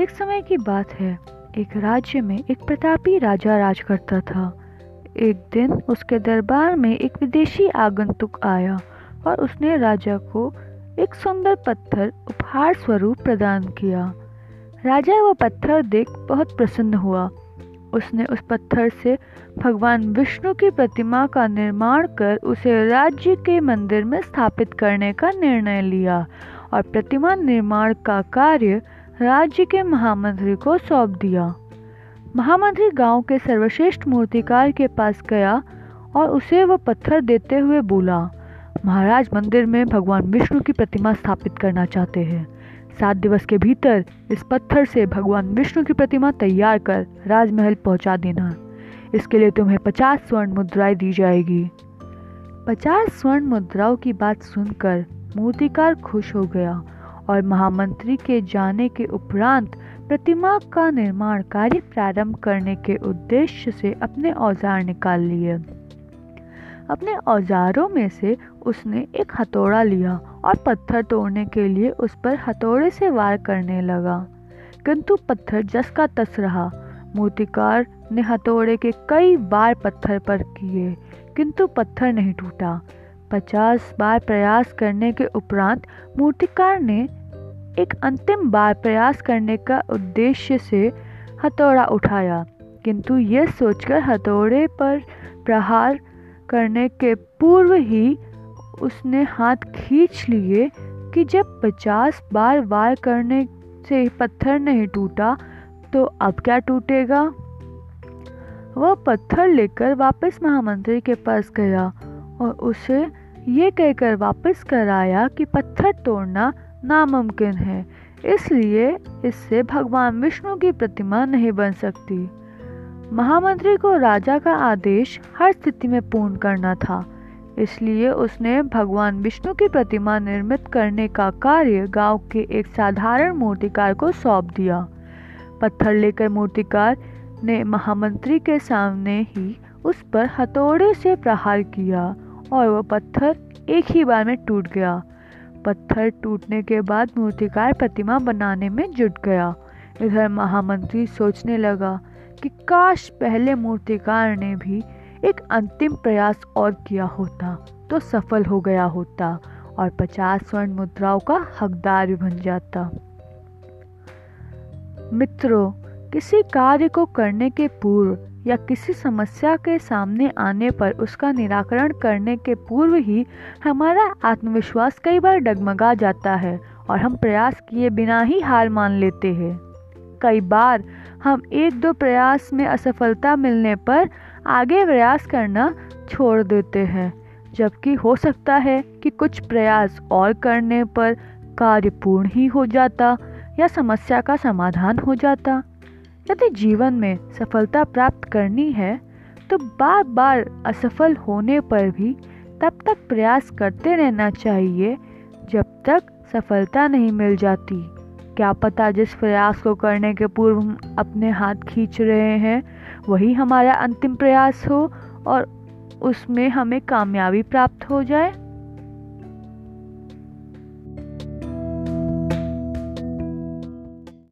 एक समय की बात है, एक राज्य में एक प्रतापी राजा राज करता था। एक दिन उसके दरबार में एक विदेशी आगंतुक आया और उसने राजा को एक सुंदर पत्थर उपहार स्वरूप प्रदान किया। राजा वह पत्थर देख बहुत प्रसन्न हुआ। उसने उस पत्थर से भगवान विष्णु की प्रतिमा का निर्माण कर उसे राज्य के मंदिर में स्थापित करने का निर्णय लिया और प्रतिमा निर्माण का कार्य राज्य के महामंत्री को सौंप दिया। महामंत्री गांव के सर्वश्रेष्ठ मूर्तिकार के पास गया और उसे वह पत्थर देते हुए बोला, महाराज मंदिर में भगवान विष्णु की प्रतिमा स्थापित करना चाहते हैं। 7 दिवस के भीतर इस पत्थर से भगवान विष्णु की प्रतिमा तैयार कर राजमहल पहुंचा देना। इसके लिए तुम्हें 50 स्वर्ण मुद्राएं दी जाएगी। 50 स्वर्ण मुद्राओं की बात सुनकर मूर्तिकार खुश हो गया और महामंत्री के जाने के उपरांत प्रतिमा का निर्माण कार्य प्रारंभ करने के उद्देश्य से अपने औजार निकाल लिए। अपने औजारों में से उसने एक हथौड़ा लिया और पत्थर तोड़ने के लिए उस पर हथौड़े से वार करने लगा, किंतु पत्थर जस का तस रहा। मूर्तिकार ने हथौड़े के कई बार पत्थर पर किए, किंतु पत्थर नहीं टूटा। 50 बार प्रयास करने के उपरांत मूर्तिकार ने एक अंतिम बार प्रयास करने का उद्देश्य से हथौड़ा उठाया, किंतु यह सोचकर हथौड़े पर प्रहार करने के पूर्व ही उसने हाथ खींच लिए कि जब 50 बार वार करने से पत्थर नहीं टूटा तो अब क्या टूटेगा। वह पत्थर लेकर वापस महामंत्री के पास गया और उसे ये कहकर वापस कराया कि पत्थर तोड़ना नामुमकिन है, इसलिए इससे भगवान विष्णु की प्रतिमा नहीं बन सकती। महामंत्री को राजा का आदेश हर स्थिति में पूर्ण करना था, इसलिए उसने भगवान विष्णु की प्रतिमा निर्मित करने का कार्य गांव के एक साधारण मूर्तिकार को सौंप दिया। पत्थर लेकर मूर्तिकार ने महामंत्री के सामने ही उस पर हथौड़े से प्रहार किया और वह पत्थर एक ही बार में टूट गया। पत्थर टूटने के बाद मूर्तिकार प्रतिमा बनाने में जुट गया। इधर महामंत्री सोचने लगा कि काश पहले मूर्तिकार ने भी एक अंतिम प्रयास और किया होता तो सफल हो गया होता और 50 स्वर्ण मुद्राओं का हकदार भी बन जाता। मित्रों, किसी कार्य को करने के पूर्व या किसी समस्या के सामने आने पर उसका निराकरण करने के पूर्व ही हमारा आत्मविश्वास कई बार डगमगा जाता है और हम प्रयास किए बिना ही हार मान लेते हैं। कई बार हम 1-2 प्रयास में असफलता मिलने पर आगे प्रयास करना छोड़ देते हैं, जबकि हो सकता है कि कुछ प्रयास और करने पर कार्य पूर्ण ही हो जाता या समस्या का समाधान हो जाता। यदि जीवन में सफलता प्राप्त करनी है तो बार बार असफल होने पर भी तब तक प्रयास करते रहना चाहिए जब तक सफलता नहीं मिल जाती। क्या पता जिस प्रयास को करने के पूर्व हम अपने हाथ खींच रहे हैं वही हमारा अंतिम प्रयास हो और उसमें हमें कामयाबी प्राप्त हो जाए।